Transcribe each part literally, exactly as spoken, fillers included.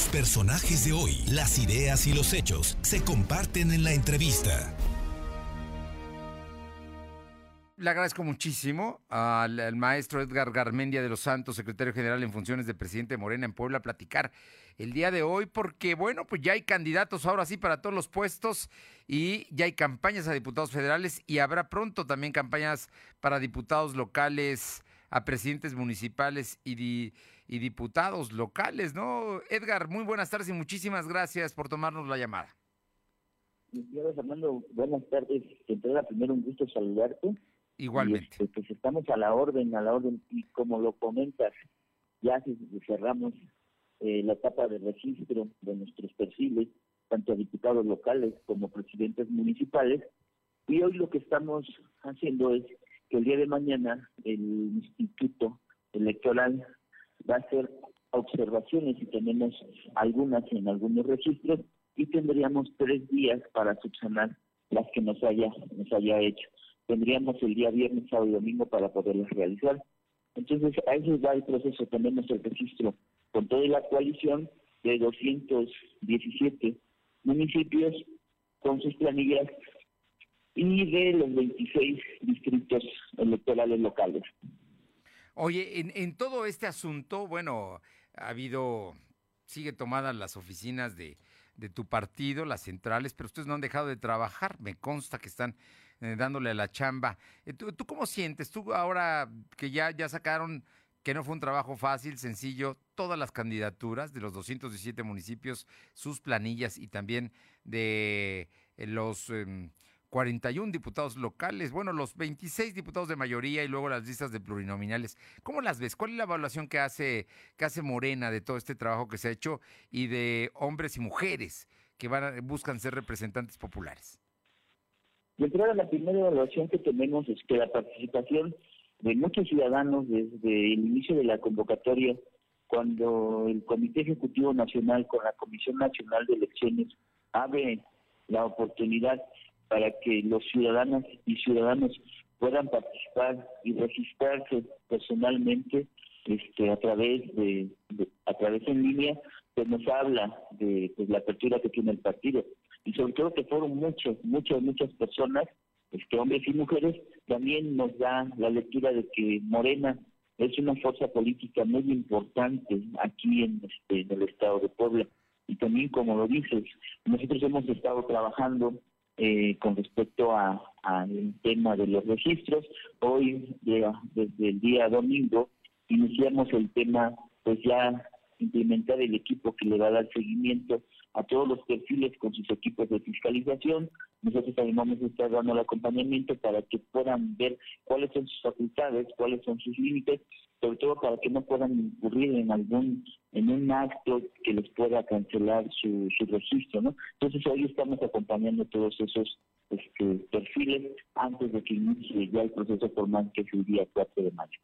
Los personajes de hoy, las ideas y los hechos se comparten en la entrevista. Le agradezco muchísimo al, al maestro Edgar Garmendia de los Santos, secretario general en funciones de presidente de Morena en Puebla, platicar el día de hoy, porque bueno, pues ya hay candidatos ahora sí para todos los puestos y ya hay campañas a diputados federales y habrá pronto también campañas para diputados locales, a presidentes municipales y, di, y diputados locales, ¿no? Edgar, muy buenas tardes y muchísimas gracias por tomarnos la llamada. Mi querido Fernando, buenas tardes. Te entrega primero un gusto saludarte. Igualmente. Este, pues estamos a la orden, a la orden, y como lo comentas, ya cerramos eh, la etapa de registro de nuestros perfiles, tanto a diputados locales como presidentes municipales, y hoy lo que estamos haciendo es que el día de mañana el Instituto Electoral va a hacer observaciones y tenemos algunas en algunos registros y tendríamos tres días para subsanar las que nos haya, nos haya hecho. Tendríamos el día viernes, sábado y domingo para poderlas realizar. Entonces, a eso va el proceso. Tenemos el registro con toda la coalición de doscientos diecisiete municipios con sus planillas y de los veintiséis distritos electorales locales. Oye, en, en todo este asunto, bueno, ha habido, sigue tomadas las oficinas de, de tu partido, las centrales, pero ustedes no han dejado de trabajar. Me consta que están dándole la chamba. ¿Tú, tú cómo sientes? Tú ahora que ya, ya sacaron, que no fue un trabajo fácil, sencillo, todas las candidaturas de los doscientos diecisiete municipios, sus planillas y también de los eh, cuarenta y uno diputados locales, bueno, los veintiséis diputados de mayoría y luego las listas de plurinominales. ¿Cómo las ves? ¿Cuál es la evaluación que hace, que hace Morena de todo este trabajo que se ha hecho y de hombres y mujeres que van a, buscan ser representantes populares? De entrada, la primera evaluación que tenemos es que la participación de muchos ciudadanos desde el inicio de la convocatoria, cuando el Comité Ejecutivo Nacional con la Comisión Nacional de Elecciones abre la oportunidad para que los ciudadanos y ciudadanos puedan participar y registrarse personalmente este, a través de, de a través en línea, pues nos habla de pues, la apertura que tiene el partido. Y sobre todo que fueron muchos, muchas, muchas personas, este, hombres y mujeres, también nos da la lectura de que Morena es una fuerza política muy importante aquí en, este, en el estado de Puebla. Y también, como lo dices, nosotros hemos estado trabajando eh, con respecto al a tema de los registros. Hoy, de, desde el día domingo, iniciamos el tema, pues ya implementar el equipo que le va a dar seguimiento a todos los perfiles con sus equipos de fiscalización. Nosotros también vamos a estar dando el acompañamiento para que puedan ver cuáles son sus facultades, cuáles son sus límites, sobre todo para que no puedan incurrir en algún en un acto que les pueda cancelar su, su registro, ¿no? Entonces hoy estamos acompañando todos esos este, perfiles antes de que inicie ya el proceso formal, que es el día cuatro de mayo.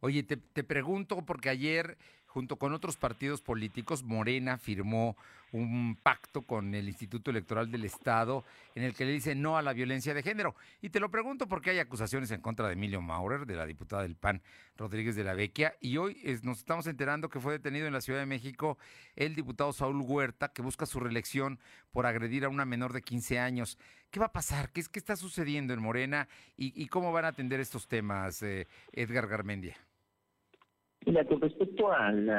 Oye, te, te pregunto porque ayer, junto con otros partidos políticos, Morena firmó un pacto con el Instituto Electoral del Estado en el que le dice no a la violencia de género. Y te lo pregunto porque hay acusaciones en contra de Emilio Maurer, de la diputada del P A N, Rodríguez de la Vecchia, y hoy es, nos estamos enterando que fue detenido en la Ciudad de México el diputado Saúl Huerta, que busca su reelección por agredir a una menor de quince años. ¿Qué va a pasar? ¿Qué, qué está sucediendo en Morena? ¿Y, y cómo van a atender estos temas, eh, Edgar Garmendia? Mira, con respecto a la,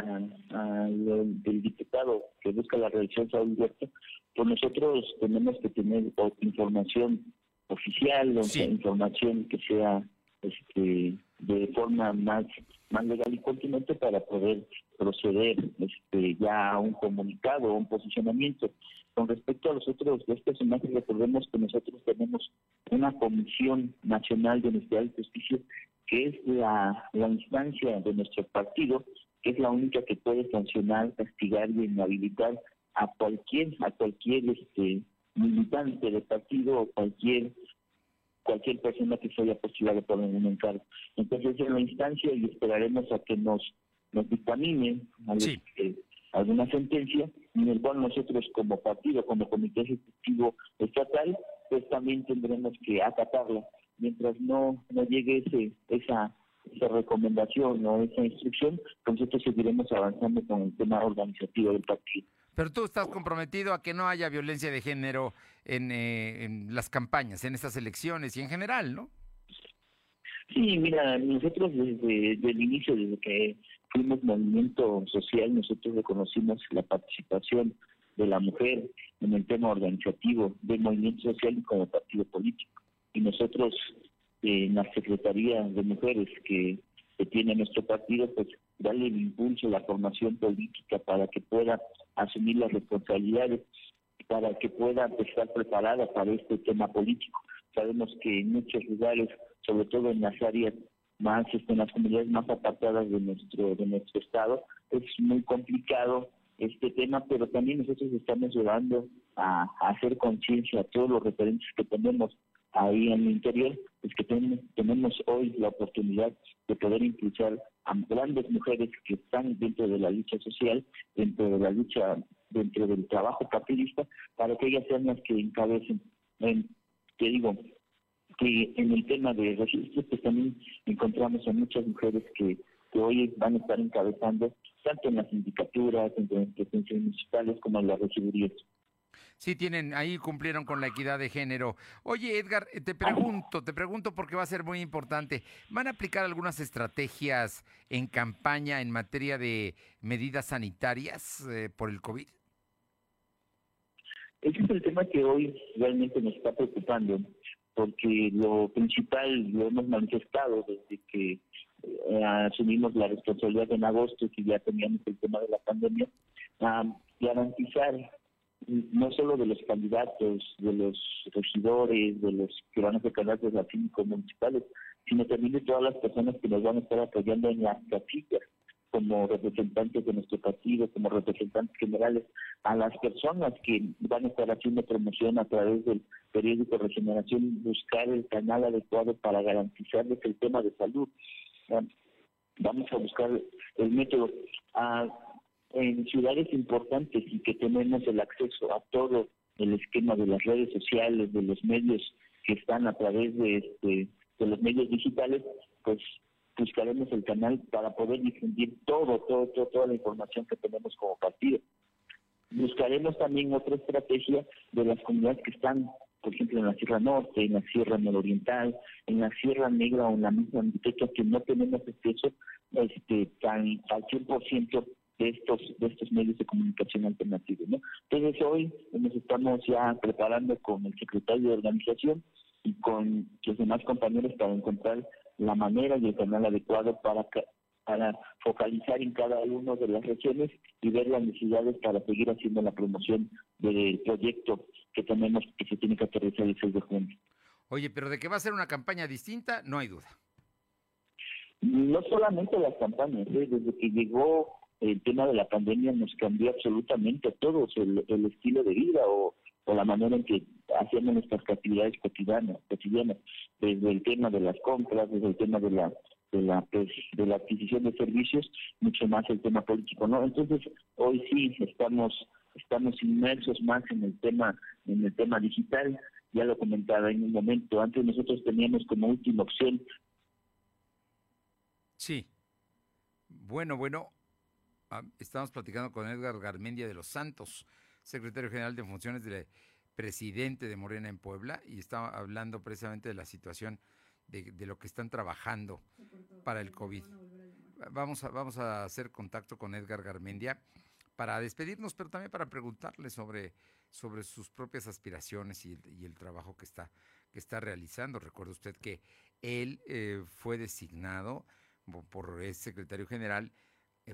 a lo del diputado que busca la reelección Saúl Huerta, pues nosotros tenemos que tener información oficial, o sí. sea, información que sea este, de forma más, más legal y continente para poder proceder este, ya a un comunicado o un posicionamiento. Con respecto a los otros dos personajes, recordemos que nosotros tenemos una Comisión Nacional de Honestidad y Justicia, que es la, la instancia de nuestro partido, que es la única que puede sancionar, castigar y inhabilitar a cualquier a cualquier este, militante del partido o cualquier cualquier persona que se haya postulado por ningún encargo. Entonces es la instancia y esperaremos a que nos nos dictamine sí. eh, alguna sentencia en el cual nosotros como partido, como comité ejecutivo estatal, pues también tendremos que acatarla. Mientras no, no llegue ese, esa, esa recomendación o esa instrucción, nosotros seguiremos avanzando con el tema organizativo del partido. Pero tú estás comprometido a que no haya violencia de género en, eh, en las campañas, en estas elecciones y en general, ¿no? Sí, mira, nosotros desde, desde el inicio, desde que fuimos movimiento social, nosotros reconocimos la participación de la mujer en el tema organizativo del movimiento social y como partido político. Y nosotros, eh, en la Secretaría de Mujeres que, que tiene nuestro partido, pues darle el impulso a la formación política para que pueda asumir las responsabilidades, para que pueda estar preparada para este tema político. Sabemos que en muchos lugares, sobre todo en las áreas más, en las comunidades más apartadas de nuestro de nuestro estado, es muy complicado este tema, pero también nosotros estamos llevando a, a hacer conciencia a todos los referentes que tenemos ahí en el interior, es que ten, tenemos hoy la oportunidad de poder impulsar a grandes mujeres que están dentro de la lucha social, dentro de la lucha, dentro del trabajo partidista, para que ellas sean las que encabecen. En, te digo que en el tema de registros, pues también encontramos a muchas mujeres que, que hoy van a estar encabezando tanto en las sindicaturas, en las instituciones municipales, como en las regidurías. Sí, tienen, ahí cumplieron con la equidad de género. Oye, Edgar, te pregunto, te pregunto porque va a ser muy importante. ¿Van a aplicar algunas estrategias en campaña en materia de medidas sanitarias eh, por el COVID? Ese es el tema que hoy realmente nos está preocupando, porque lo principal lo hemos manifestado desde que eh, asumimos la responsabilidad en agosto, que ya teníamos el tema de la pandemia, a garantizar no solo de los candidatos, de los regidores, de los que van a ser candidatos a cívicos municipales, sino también de todas las personas que nos van a estar apoyando en las casillas, como representantes de nuestro partido, como representantes generales, a las personas que van a estar haciendo promoción a través del periódico Regeneración, buscar el canal adecuado para garantizarles el tema de salud. Vamos a buscar el método. A en ciudades importantes y que tenemos el acceso a todo el esquema de las redes sociales, de los medios que están a través de, este, de los medios digitales, pues buscaremos el canal para poder difundir todo, todo, todo, toda la información que tenemos como partido. Buscaremos también otra estrategia de las comunidades que están, por ejemplo, en la Sierra Norte, en la Sierra Nororiental, en la Sierra Negra o en la misma Mixteca, que no tenemos acceso este, tan al cien por ciento de estos, de estos medios de comunicación alternativos, ¿no? Entonces hoy nos estamos ya preparando con el secretario de organización y con los demás compañeros para encontrar la manera y el canal adecuado para, para focalizar en cada una de las regiones y ver las necesidades para seguir haciendo la promoción del proyecto que tenemos, que se tiene que aterrizar el seis de junio. Oye, pero de que va a ser una campaña distinta, no hay duda. No solamente las campañas, ¿eh? Desde que llegó el tema de la pandemia nos cambió absolutamente a todos el, el estilo de vida o, o la manera en que hacemos nuestras actividades cotidianas, cotidianas, desde el tema de las compras, desde el tema de la de la pues, de la adquisición de servicios, mucho más el tema político, ¿no? Entonces hoy sí estamos estamos inmersos más en el tema en el tema digital. Ya lo comentaba en un momento, antes nosotros teníamos como última opción. Sí. Bueno, bueno. Estamos platicando con Edgar Garmendia de los Santos, secretario general de funciones del presidente de Morena en Puebla, y estaba hablando precisamente de la situación de, de lo que están trabajando para el COVID. Vamos a, vamos a hacer contacto con Edgar Garmendia para despedirnos, pero también para preguntarle sobre, sobre sus propias aspiraciones y, y el trabajo que está, que está realizando. Recuerde usted que él eh, fue designado por el secretario general,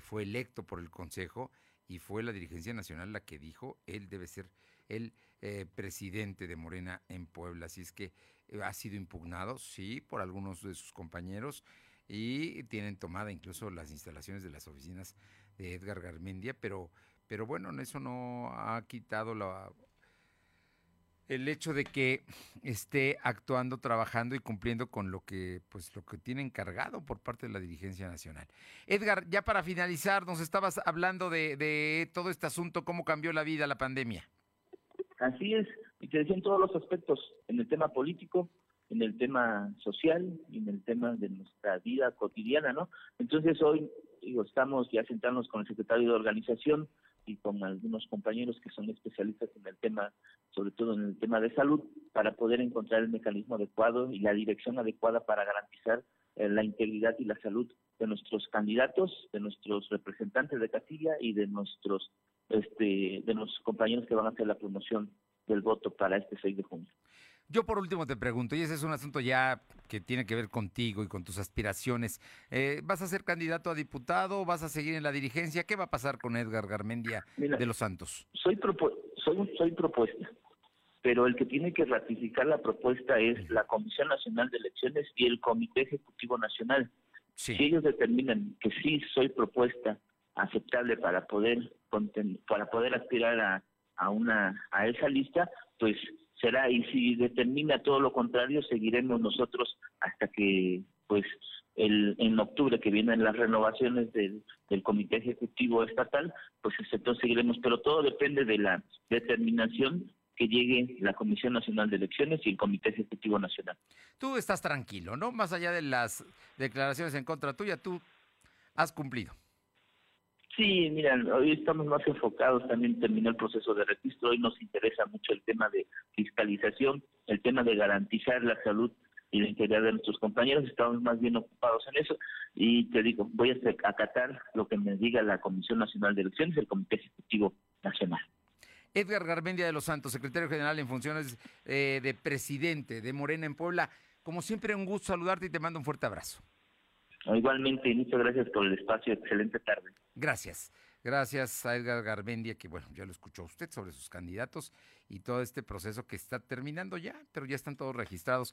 fue electo por el Consejo y fue la dirigencia nacional la que dijo él debe ser el eh, presidente de Morena en Puebla. Así es que eh, ha sido impugnado, sí, por algunos de sus compañeros y tienen tomada incluso las instalaciones de las oficinas de Edgar Garmendia, pero, pero bueno, eso no ha quitado la, el hecho de que esté actuando, trabajando y cumpliendo con lo que, pues, lo que tiene encargado por parte de la dirigencia nacional. Edgar, ya para finalizar, nos estabas hablando de, de todo este asunto, cómo cambió la vida la pandemia. Así es, y te decía en todos los aspectos, en el tema político, en el tema social y en el tema de nuestra vida cotidiana, ¿no? Entonces hoy digo, estamos ya sentándonos con el secretario de organización y con algunos compañeros que son especialistas en el tema, sobre todo en el tema de salud, para poder encontrar el mecanismo adecuado y la dirección adecuada para garantizar eh, la integridad y la salud de nuestros candidatos, de nuestros representantes de Castilla y de nuestros este de nuestros compañeros que van a hacer la promoción del voto para este seis de junio. Yo por último te pregunto, y ese es un asunto ya que tiene que ver contigo y con tus aspiraciones, eh, ¿vas a ser candidato a diputado? ¿Vas a seguir en la dirigencia? ¿Qué va a pasar con Edgar Garmendia Mira, de los Santos? Soy, propu soy, soy propuesta, pero el que tiene que ratificar la propuesta es sí. la Comisión Nacional de Elecciones y el Comité Ejecutivo Nacional. Sí. Si ellos determinan que sí soy propuesta aceptable para poder, para poder aspirar a a una a esa lista, pues será, y si determina todo lo contrario, seguiremos nosotros hasta que pues el en octubre, que vienen las renovaciones del, del Comité Ejecutivo Estatal, pues entonces seguiremos, pero todo depende de la determinación que llegue la Comisión Nacional de Elecciones y el Comité Ejecutivo Nacional. Tú estás tranquilo, ¿no? Más allá de las declaraciones en contra tuya, tú has cumplido. Sí, mira, hoy estamos más enfocados, también terminó el proceso de registro, hoy nos interesa mucho el tema de fiscalización, el tema de garantizar la salud y la integridad de nuestros compañeros, estamos más bien ocupados en eso, y te digo, voy a acatar lo que me diga la Comisión Nacional de Elecciones, el Comité Ejecutivo Nacional. Edgar Garmendia de los Santos, secretario general en funciones eh, de presidente de Morena en Puebla, como siempre un gusto saludarte y te mando un fuerte abrazo. Igualmente, muchas gracias por el espacio, excelente tarde. Gracias, gracias a Edgar Garmendia, que bueno, ya lo escuchó usted sobre sus candidatos y todo este proceso que está terminando ya, pero ya están todos registrados.